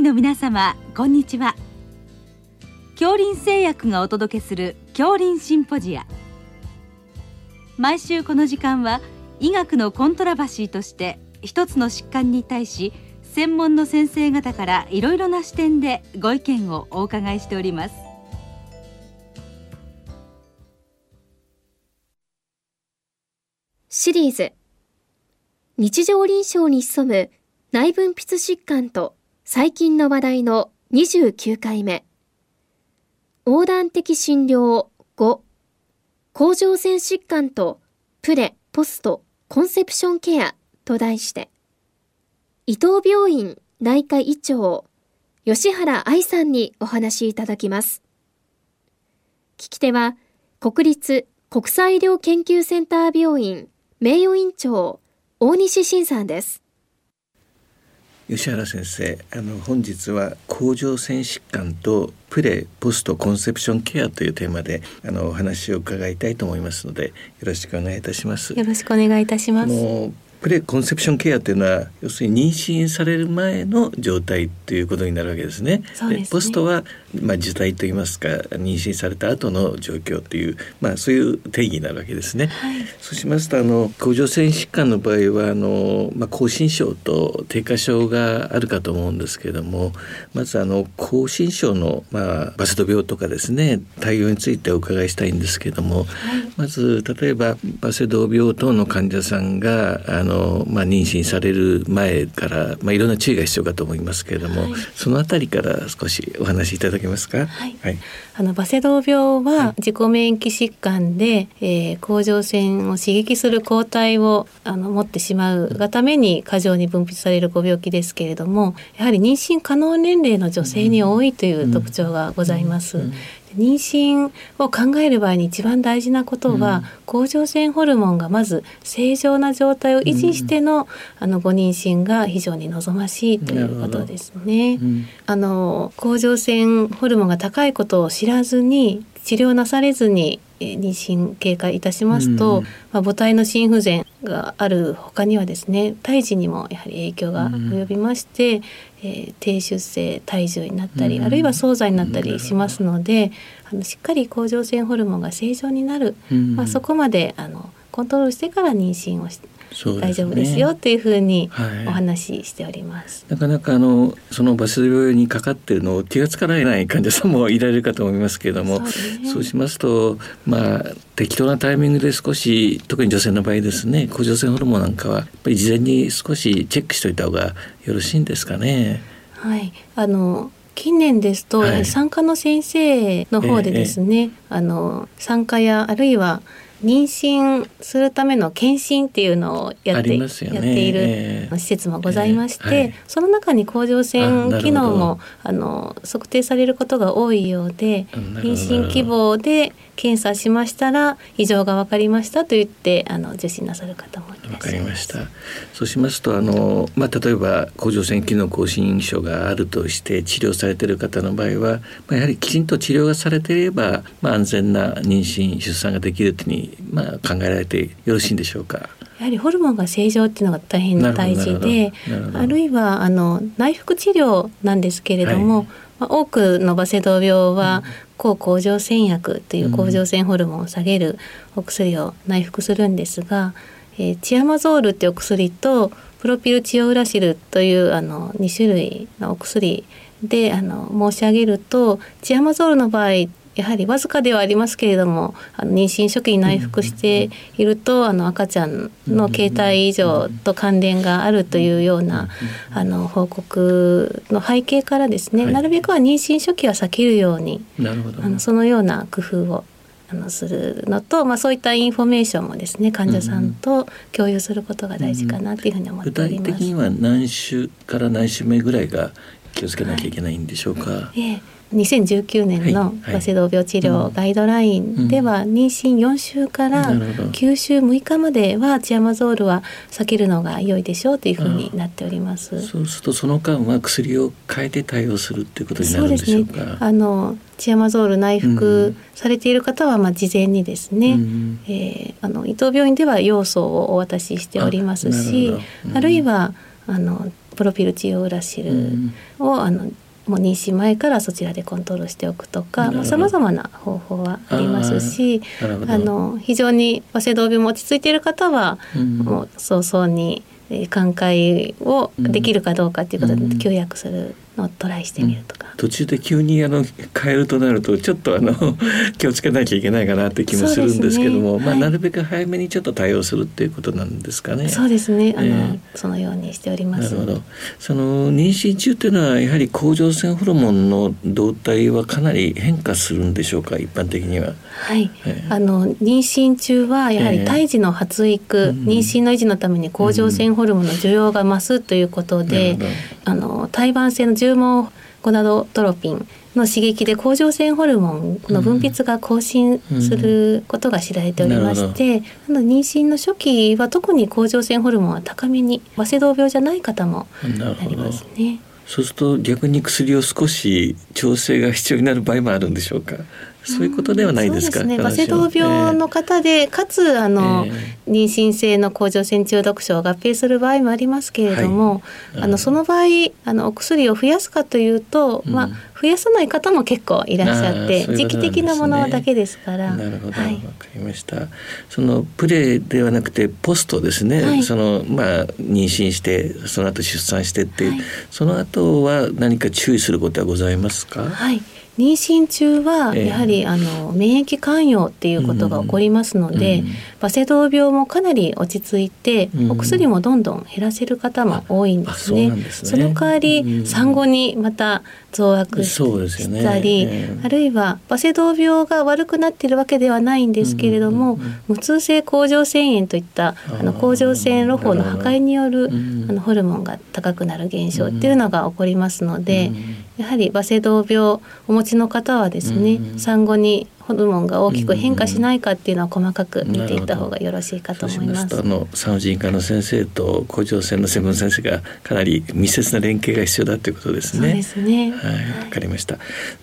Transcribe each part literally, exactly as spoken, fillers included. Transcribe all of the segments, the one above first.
医の皆様、こんにちは。杏林製薬がお届けする杏林シンポジア。毎週この時間は、医学のコントラバシーとして一つの疾患に対し専門の先生方からいろいろな視点でご意見をお伺いしております。シリーズ日常臨床に潜む内分泌疾患と細菌の話題のにじゅうきゅうかいめ、横断的診療ご、甲状腺疾患とプレ・ポスト・コンセプションケアと題して、伊東病院内科医長吉原愛さんにお話しいただきます。聞き手は国立国際医療研究センター病院名誉院長大西晋さんです。吉原先生、あの本日は甲状腺疾患とプレ・ポスト・コンセプションケアというテーマであのお話を伺いたいと思いますので、よろしくお願いいたします。よろしくお願いいたします。プレ・コンセプションケアというのは、要するに妊娠される前の状態ということになるわけですね。そうですね。でポストは、まあ、受胎といいますか、妊娠された後の状況という、まあ、そういう定義になるわけですね、はい、そうしますと、あの甲状腺疾患の場合は、あの、まあ、亢進症と低下症があるかと思うんですけれども、まずあの亢進症の、まあ、バセド病とかですね、対応についてお伺いしたいんですけれども、はい、まず例えばバセド病等の患者さんがあのまあ、妊娠される前から、まあ、いろんな注意が必要かと思いますけれども、はい、そのあたりから少しお話しいただけますか。はいはい、あのバセドウ病は自己免疫疾患で、はいえー、甲状腺を刺激する抗体をあの持ってしまうがために過剰に分泌されるご病気ですけれども、やはり妊娠可能年齢の女性に多いという特徴がございます。うんうんうんうん妊娠を考える場合に一番大事なことは、うん、甲状腺ホルモンがまず正常な状態を維持しての、うん、あのご妊娠が非常に望ましいということですね、うん、あの甲状腺ホルモンが高いことを知らずに治療なされずに妊娠経過いたしますと、うんまあ、母体の心不全がある他にはですね、胎児にもやはり影響が及びまして、うんえー、低出生体重になったり、うん、あるいは早産になったりしますので、うん、あのしっかり甲状腺ホルモンが正常になる、うんまあ、そこまであのコントロールしてから妊娠をして大丈夫ですよというふうにお話ししております。はい、なかなかあのそのバセドウ病にかかっているのを気がつかない患者さんもいられるかと思いますけれども、そうですね。そうしますと、まあ、適当なタイミングで少し、特に女性の場合ですね、甲状腺ホルモンなんかはやっぱり事前に少しチェックしておいた方がよろしいんですかね。はい、あの近年ですと、はい、産科の先生の方でですね、ええ、あの産科やあるいは妊娠するための検診っていうのをやって、ね、やっている施設もございまして、えーえーはい、その中に甲状腺機能もあの測定されることが多いようで、妊娠希望で検査しましたら異常が分かりましたと言ってあの受診なさる方もいらっしゃいます。分かりました。そうしますとあの、まあ、例えば甲状腺機能亢進症があるとして治療されている方の場合は、まあ、やはりきちんと治療がされていれば、まあ、安全な妊娠出産ができるというふうにまあ、考えられてよろしいんでしょうか。やはりホルモンが正常っていうのが大変大事で、あるいはあの内服治療なんですけれども、はいまあ、多くのバセドウ病は、うん抗甲状腺薬という甲状腺ホルモンを下げるお薬を内服するんですが、うんえー、チアマゾールというお薬とプロピルチオウラシルというあのに種類のお薬であの申し上げると、チアマゾールの場合やはりわずかではありますけれども、あの妊娠初期に内服していると、うん、あの赤ちゃんの形態異常と関連があるというような、うん、あの報告の背景からですね、はい、なるべくは妊娠初期は避けるように、なるほど、あのそのような工夫をあのするのと、まあ、そういったインフォメーションもですね、患者さんと共有することが大事かなというふうに思っております。具体的には何週から何週目ぐらいが気をつけなきゃいけないんでしょうか。はいええにせんじゅうきゅうねんのバセドウ病治療ガイドラインでは、妊娠よんしゅうからきゅうしゅうむいかまではチアマゾールは避けるのが良いでしょうというふうになっております。そうするとその間は薬を変えて対応するということになるんでしょうか。そうですね、あのチアマゾール内服されている方は、まあ事前にですね、うんえー、あの伊東病院ではヨウ素をお渡ししておりますし、 あ、なるほど、うん、あるいはあのプロピル治療裏汁を、うん、あのもう妊娠前からそちらでコントロールしておくとか、さまざまな方法はありますし、あの非常に和製動病も落ち着いている方は、うん、もう早々に寛解をできるかどうかということで休薬するのをトライしてみるとか、うんうん、途中で急にあの変えるとなるとちょっとあの気をつけなきゃいけないかなという気もするんですけども、ね、まあ、なるべく早めにちょっと対応するということなんですかね。そうですね、あの、えー、そのようにしております。なるほど。その妊娠中というのはやはり甲状腺ホルモンの動態はかなり変化するんでしょうか、一般的には。はい、えー、あの妊娠中はやはり胎児の発育、えー、妊娠の維持のために甲状腺ホルモンの需要が増すということで、うん、あの胎盤性の重毛ゴナドトロピンの刺激で甲状腺ホルモンの分泌が更新することが知られておりまして、うんうん、あの妊娠の初期は特に甲状腺ホルモンは高めに、和製動病じゃない方もなりますね。そうすると逆に薬を少し調整が必要になる場合もあるんでしょうか。そういうことではないですか。和製動病の方で、えー、かつあの、えー、妊娠性の甲状腺中毒症を合併する場合もありますけれども、はい、あのその場合あのお薬を増やすかというと、うん、まあ、増やさない方も結構いらっしゃって、ね、時期的なものだけですから。なるほど、はい、分かりました。そのプレではなくてポストですね、はい、そのまあ、妊娠してその後出産してっていう、はい、その後は何か注意することはございますか。はい、妊娠中はやはり、えー、あの免疫寛容っていうことが起こりますので、和製動病もかなり落ち着いて、うん、お薬もどんどん減らせる方も多いんですね。 そうなんですね。その代わり産後にまた増悪したり、ね、えー、あるいは和製動病が悪くなっているわけではないんですけれども、うんうんうん、無痛性甲状腺炎といったあの甲状腺露胞の破壊による、うんうん、あのホルモンが高くなる現象っていうのが起こりますので、うんうん、やはり和製動病をお持ちの方はですね、うんうん、産後にホルモンが大きく変化しないかっていうのは細かく見ていった方がよろしいかと思います。そうしますと、あの産婦人科の先生と甲状腺の専門先生がかなり密接な連携が必要だということですね。そうですね、はい、分かりました。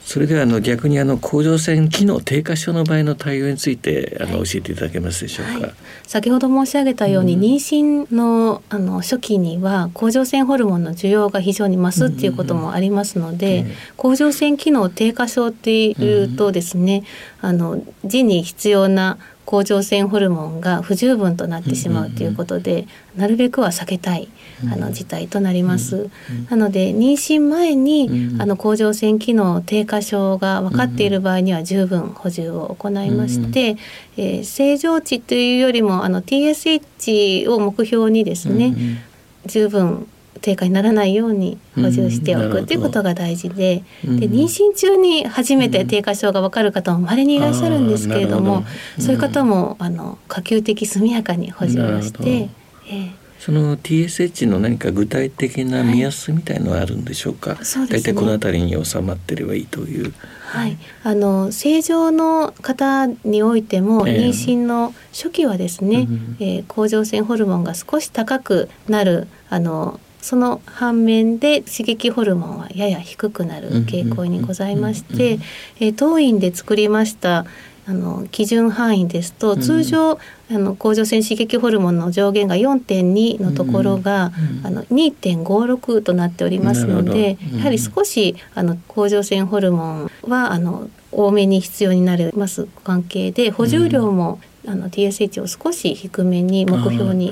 それではあの逆にあの甲状腺機能低下症の場合の対応についてあの、はい、教えていただけますでしょうか。はい、先ほど申し上げたように、うん、妊娠 の, あの初期には甲状腺ホルモンの需要が非常に増すっていうこともありますので、うんうん、甲状腺機能低下症っていうとですね、うん、あの腎に必要な甲状腺ホルモンが不十分となってしまうということで、うんうんうん、なるべくは避けたいあの事態となります。うんうんうん、なので妊娠前に、うんうん、あの甲状腺機能低下症が分かっている場合には十分補充を行いまして、うんうん、えー、正常値というよりもあの ティーエスエイチ を目標にですね、うんうん、十分低下にならないように補充しておくということが大事 で,、うん、で妊娠中に初めて低下症が分かる方も稀にいらっしゃるんですけれども、うん、そういう方もあの可及的速やかに補充をして、えー、その ティーエスエイチ の何か具体的な目安みたいのはあるんでしょうか。はい、そうですね、大体このあたりに収まっていればいいという。はい、あの正常の方においても妊娠の初期はですね、えーえー、甲状腺ホルモンが少し高くなる、あのその反面で刺激ホルモンはやや低くなる傾向にございまして、えー、当院で作りましたあの基準範囲ですと、通常あの甲状腺刺激ホルモンの上限が よんてんに のところが、あの にてんごろく となっておりますので、やはり少しあの甲状腺ホルモンはあの多めに必要になります関係で、補充量もあの ティーエスエイチ を少し低めに目標に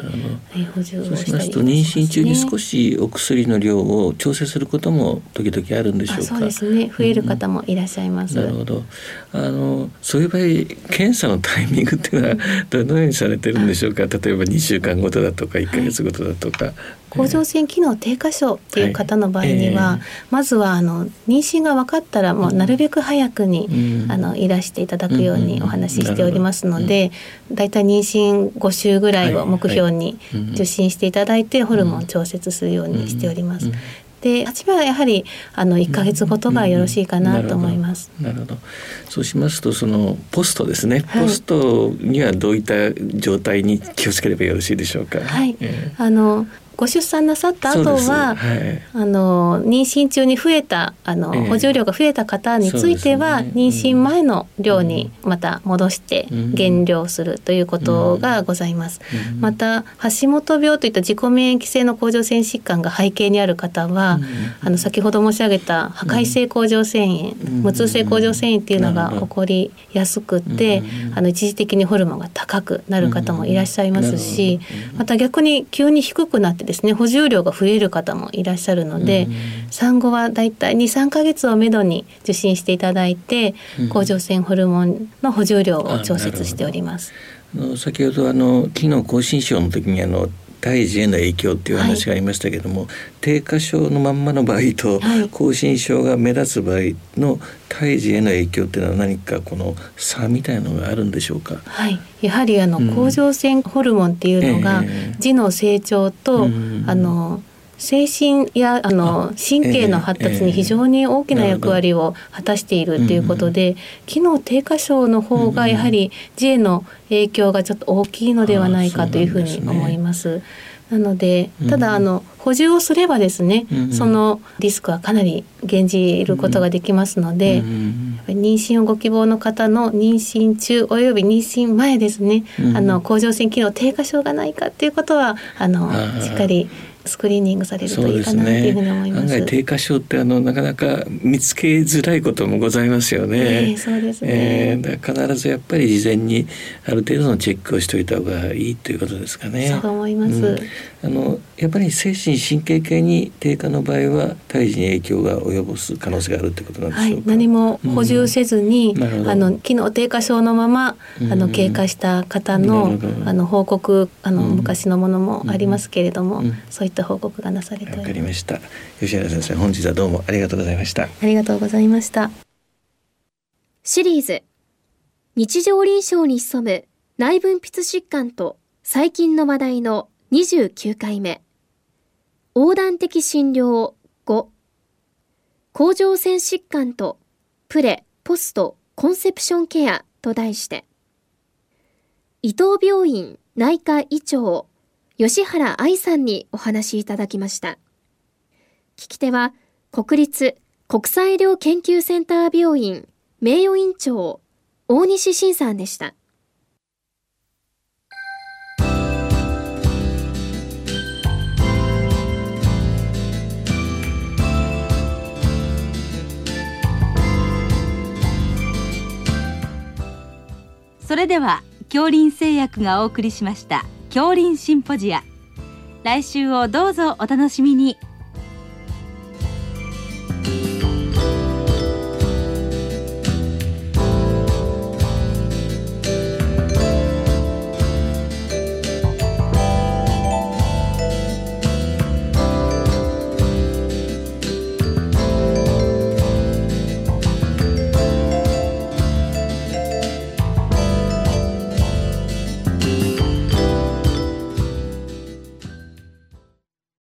補充をしたりしますね。そうしますと妊娠中に少しお薬の量を調整することも時々あるんでしょうか。そうですね、増える方もいらっしゃいます。うん、なるほど。あのそういう場合検査のタイミングっていうのはどのようにされてるんでしょうか。例えばにしゅうかんごとだとかいっかげつごとだとか。はい、甲状腺機能低下症っていう方の場合には、はい、えー、まずはあの妊娠が分かったらもうなるべく早くに、うん、あのいらしていただくようにお話ししておりますので、だいたい妊娠ごしゅうぐらいを目標に受診していただいて、はいはい、ホルモンを調節するようにしております。うんうんうん、で初めはやはりあのいっかげつごとがよろしいかなと思います。うんうん、なるほど。そうしますとそのポストですね、はい、ポストにはどういった状態に気をつければよろしいでしょうか。はい、えー、あのご出産なさった後は、はい、あの妊娠中に増えたあの、えー、補充量が増えた方については、ね、妊娠前の量にまた戻して減量するということがございます、うんうん、また橋本病といった自己免疫性の甲状腺疾患が背景にある方は、うん、あの先ほど申し上げた破壊性甲状腺炎、うん、無痛性甲状腺炎っていうのが起こりやすくて、うん、あの一時的にホルモンが高くなる方もいらっしゃいますし、うん、また逆に急に低くなってですね、補充量が増える方もいらっしゃるので、うん、産後はだいたい にさんかげつをめどに受診していただいて、うん、甲状腺ホルモンの補充量を調節しております。あの先ほどあの機能亢進症の時にあの胎児への影響っていう話がありましたけども、はい、低下症のまんまの場合と、はい、亢進症が目立つ場合の胎児への影響っていうのは何かこの差みたいなのがあるんでしょうか。はい、やはりあの、うん、甲状腺ホルモンっていうのが、えー、児の成長と、うん、あの精神やあの神経の発達に非常に大きな役割を果たしているということで、機能低下症の方がやはり児への影響がちょっと大きいのではないかというふうに思います。なのでただあの補充をすればですね、うん、そのリスクはかなり減じることができますので、うん、やっぱり妊娠をご希望の方の妊娠中および妊娠前ですね、うん、あの甲状腺機能低下症がないかということはあのしっかりスクリーニングされるといいかなというふうに思います。そうですね、案外低下症ってあのなかなか見つけづらいこともございますよね。えー、そうですね、えー、だ必ずやっぱり事前にある程度のチェックをしておいた方がいいということですかね。そう思います。うん、あのやっぱり精神神経系に低下の場合は胎児に影響が及ぼす可能性があるということなんでしょうか。はい、何も補充せずに、うん、あの機能低下症のままあの経過した方の、うん、あの報告あの、うん、昔のものもありますけれども、うんうん、そういった報告がなされております。わかりました。吉原先生、本日はどうもありがとうございました。ありがとうございました。シリーズ日常臨床に潜む内分泌疾患と細菌の話題のにじゅうきゅうかいめ、横断的診療ご、甲状腺疾患とプレ・ポスト・コンセプションケアと題して、伊東病院内科医長吉原愛さんにお話しいただきました。聞き手は国立国際医療研究センター病院名誉院長大西晋さんでした。それでは杏林製薬がお送りしました。杏林シンポジア、来週をどうぞお楽しみに。